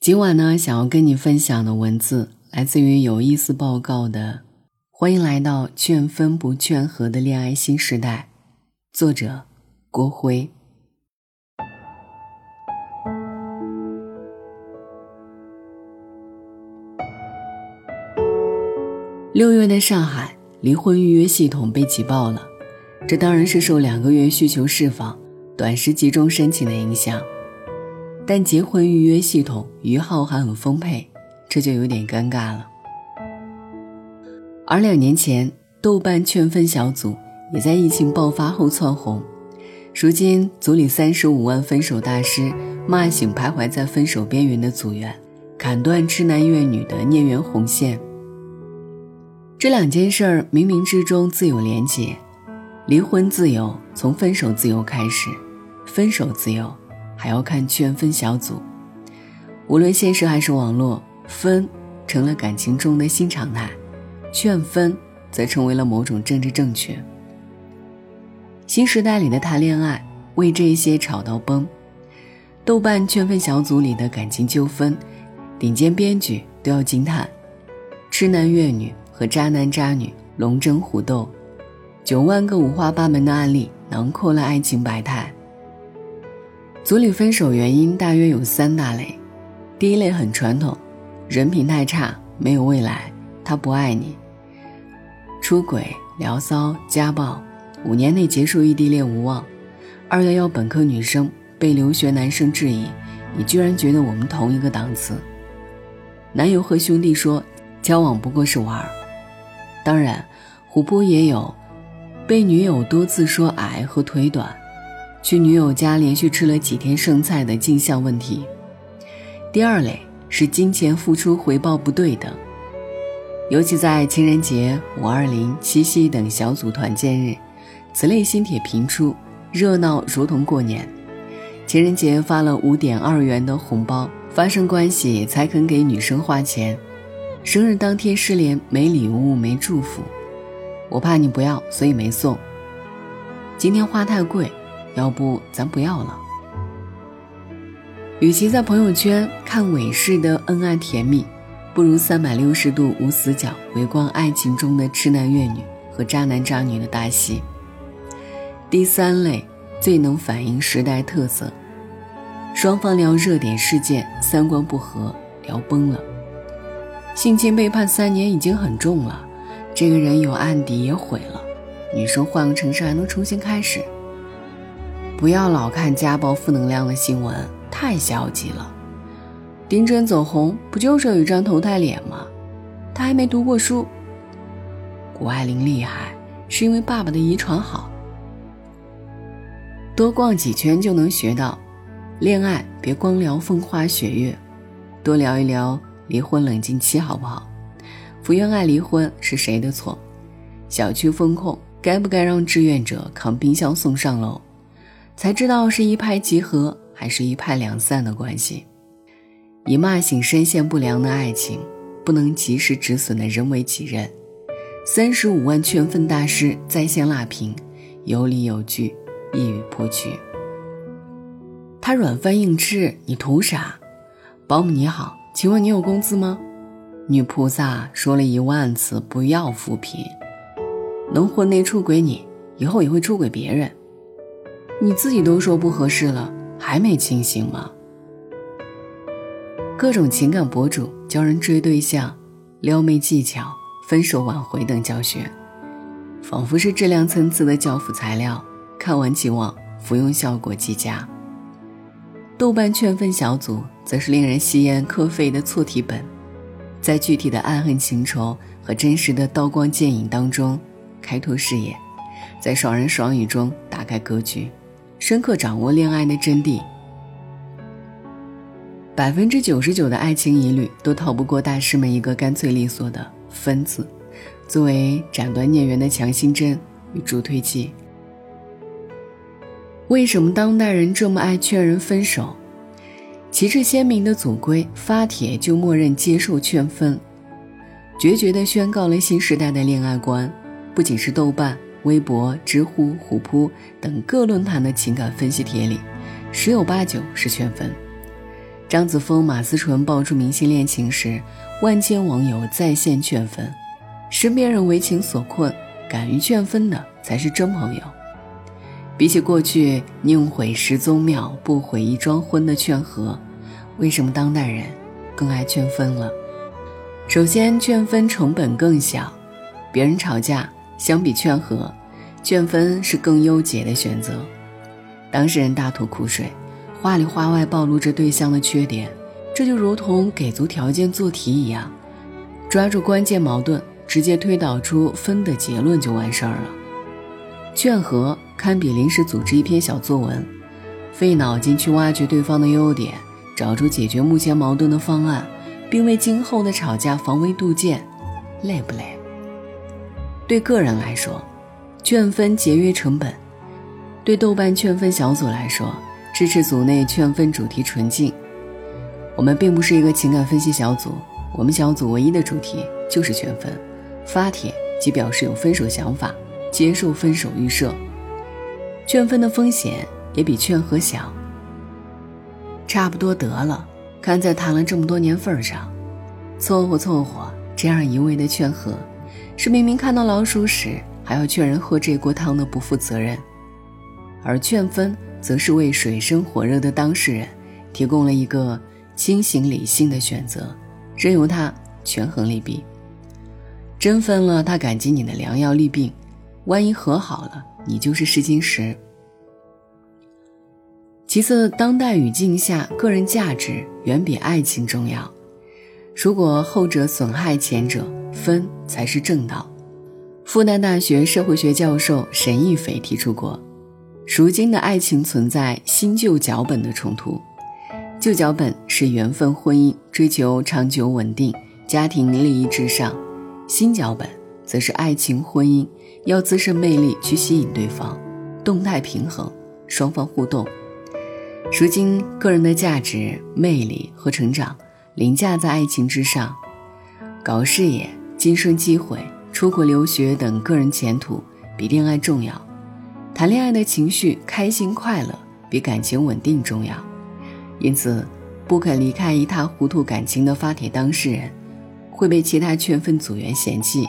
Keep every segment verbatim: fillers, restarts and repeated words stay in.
今晚呢，想要跟你分享的文字来自于有意思报告的欢迎来到劝分不劝和的恋爱新时代，作者郭辉。六月的上海，离婚预约系统被挤爆了，这当然是受两个月需求释放、短时集中申请的影响，但结婚预约系统余浩还很丰沛，这就有点尴尬了。而两年前，豆瓣劝分小组也在疫情爆发后窜红，如今组里三十五万分手大师骂醒徘徊在分手边缘的组员，砍断痴男怨女的孽缘红线。这两件事儿冥冥之中自有连结，离婚自由从分手自由开始，分手自由还要看劝分小组。无论现实还是网络，分成了感情中的新常态，劝分则成为了某种政治正确。新时代里的谈恋爱为这些吵到崩，豆瓣劝分小组里的感情纠纷，顶尖编剧都要惊叹，痴男怨女和渣男渣女龙争虎斗，九万个五花八门的案例囊括了爱情百态。组里分手原因大约有三大类，第一类很传统，人品太差，没有未来，他不爱你，出轨、聊骚、家暴，五年内结束异地恋无望。二一一本科女生被留学男生质疑，你居然觉得我们同一个档次。男友和兄弟说，交往不过是玩。当然，虎扑也有被女友多次说矮和腿短，去女友家连续吃了几天剩菜的镜像问题。第二类是金钱付出回报不对等。尤其在情人节、五二零、七夕等小组团建日，此类新帖频出，热闹如同过年。情人节发了 五点二元的红包，发生关系才肯给女生花钱，生日当天失联，没礼物没祝福，我怕你不要所以没送，今天花太贵，要不咱不要了。与其在朋友圈看伪式的恩爱甜蜜，不如三百六十度无死角围观爱情中的痴男怨女和渣男渣女的大戏。第三类最能反映时代特色，双方聊热点事件，三观不合，聊崩了。性侵被判三年已经很重了，这个人有案底也毁了，女生换个城市还能重新开始。不要老看家暴负能量的新闻，太消极了。丁真走红不就是有一张投胎脸吗？他还没读过书。谷爱凌厉害是因为爸爸的遗传好。多逛几圈就能学到，恋爱别光聊风花雪月，多聊一聊离婚冷静期好不好？福原爱离婚是谁的错？小区封控该不该让志愿者扛冰箱送上楼？才知道是一拍即合还是一拍两散的关系。以骂醒深陷不良的爱情，不能及时止损的人为己任。三十五万劝分大师在线辣评，有理有据，一语破局。他软饭硬吃，你图啥？保姆你好，请问你有工资吗？女菩萨说了一万次不要扶贫，能婚内出轨你，以后也会出轨别人。你自己都说不合适了，还没清醒吗？各种情感博主教人追对象、撩妹技巧、分手挽回等教学，仿佛是质量参差的教辅材料，看完即忘，服用效果极佳。豆瓣劝分小组则是令人吸烟嗑肺的错题本，在具体的暗恨情仇和真实的刀光剑影当中开拓视野，在爽人爽语中打开格局，深刻掌握恋爱的真谛。百分之九十九的爱情疑虑都逃不过大师们一个干脆利索的分字，作为斩断孽缘的强心针与助推剂。为什么当代人这么爱劝人分手？旗帜鲜明的组规发帖就默认接受劝分，决绝地宣告了新时代的恋爱观。不仅是豆瓣、微博、知乎、虎扑等各论坛的情感分析帖里，十有八九是劝分。张子枫、马思纯爆出明星恋情时，万千网友在线劝分，识别人为情所困，敢于劝分的才是真朋友。比起过去宁毁十宗庙不毁一桩婚的劝和，为什么当代人更爱劝分了？首先，劝分成本更小，别人吵架相比劝和，劝分是更优解的选择。当事人大吐苦水，话里话外暴露着对象的缺点，这就如同给足条件做题一样，抓住关键矛盾，直接推导出分的结论就完事儿了。劝和堪比临时组织一篇小作文，费脑筋去挖掘对方的优点，找出解决目前矛盾的方案，并为今后的吵架防微杜渐，累不累？对个人来说，劝分节约成本；对豆瓣劝分小组来说，支持组内劝分主题纯净。我们并不是一个情感分析小组，我们小组唯一的主题就是劝分，发帖即表示有分手想法，接受分手预设。劝分的风险也比劝和小，差不多得了，看在谈了这么多年份上，凑合凑合。这样一味的劝和，是明明看到老鼠屎还要劝人喝这锅汤的不负责任，而劝分则是为水深火热的当事人提供了一个清醒理性的选择，任由他权衡利弊。真分了，他感激你的良药利病，万一和好了，你就是试金石。其次，当代语境下，个人价值远比爱情重要。如果后者损害前者，分才是正道。复旦大学社会学教授沈亦斐提出过，如今的爱情存在新旧脚本的冲突。旧脚本是缘分婚姻，追求长久稳定，家庭利益至上；新脚本则是爱情婚姻，要自身魅力去吸引对方，动态平衡，双方互动。如今个人的价值、魅力和成长凌驾在爱情之上，搞事业、晋升机会、出国留学等个人前途比恋爱重要，谈恋爱的情绪开心快乐比感情稳定重要。因此，不肯离开一塌糊涂感情的发帖当事人，会被其他劝分组员嫌弃。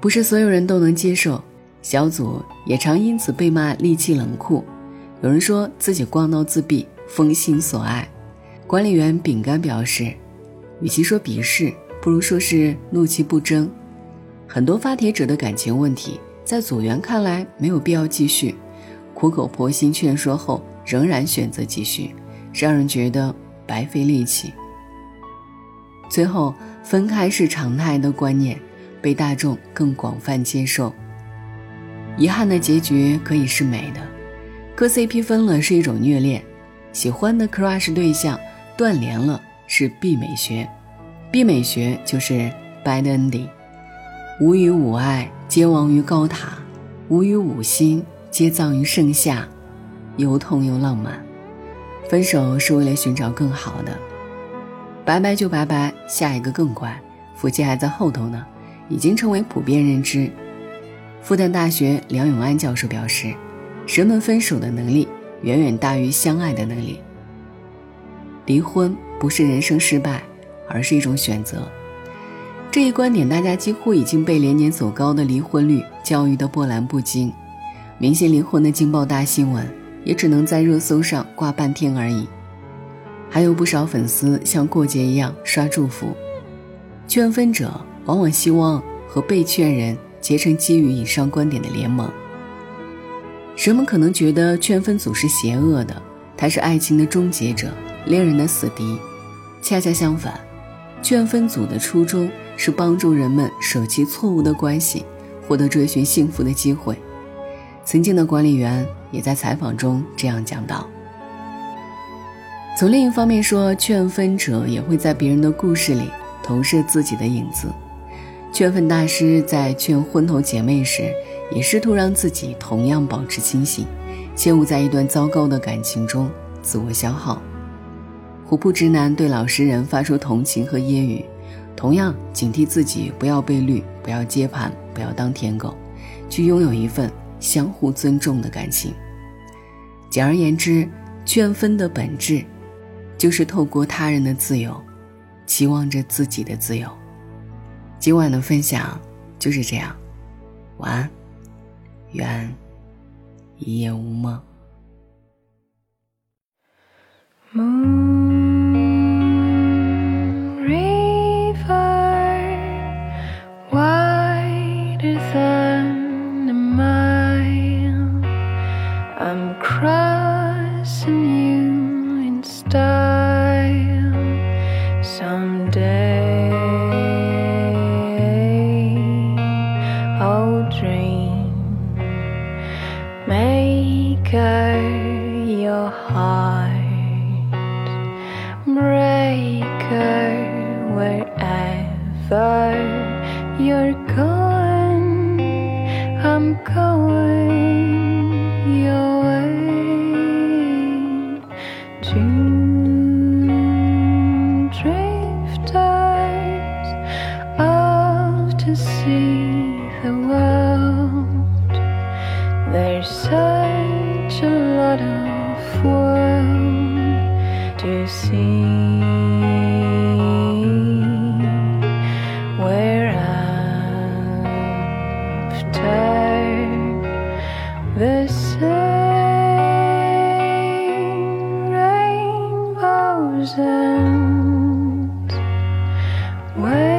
不是所有人都能接受，小组也常因此被骂戾气冷酷。有人说自己逛到自闭，风心所爱。管理员饼干表示，与其说鄙视，不如说是怒气不争。很多发帖者的感情问题，在组员看来没有必要继续，苦口婆心劝说后，仍然选择继续，让人觉得白费力气。最后，分开是常态的观念被大众更广泛接受，遗憾的结局可以是美的。各 C P 分了是一种虐恋，喜欢的 crush 对象断联了是必美学，必美学就是 bad ending。 无与吾爱皆亡于高塔，无与吾心皆葬于盛夏，又痛又浪漫。分手是为了寻找更好的，拜拜就拜拜，下一个更乖，福气还在后头呢，已经成为普遍认知。复旦大学梁永安教授表示，人们分手的能力远远大于相爱的能力。离婚不是人生失败，而是一种选择。这一观点大家几乎已经被连年走高的离婚率教育得波澜不惊，明星离婚的惊爆大新闻也只能在热搜上挂半天而已。还有不少粉丝像过节一样刷祝福。劝分者往往希望和被劝人结成基于以上观点的联盟。人们可能觉得劝分组是邪恶的，它是爱情的终结者，恋人的死敌。恰恰相反，劝分组的初衷是帮助人们舍弃错误的关系，获得追寻幸福的机会。曾经的管理员也在采访中这样讲到。从另一方面说，劝分者也会在别人的故事里投射自己的影子。劝分大师在劝昏头姐妹时，也试图让自己同样保持清醒，切勿在一段糟糕的感情中自我消耗。虎扑直男对老实人发出同情和揶揄，同样警惕自己不要被绿，不要接盘，不要当舔狗，去拥有一份相互尊重的感情。简而言之，劝分的本质就是透过他人的自由，期望着自己的自由。今晚的分享就是这样，晚安，愿一夜无梦。Moon river, wider than a mile, I'm crossing you in style someday. Oh dream maker, your heart breaker, wherever you're gone, I'm going your way. Two drifters out to see the world, there's such a lot of world to see. The same rainbows and waves.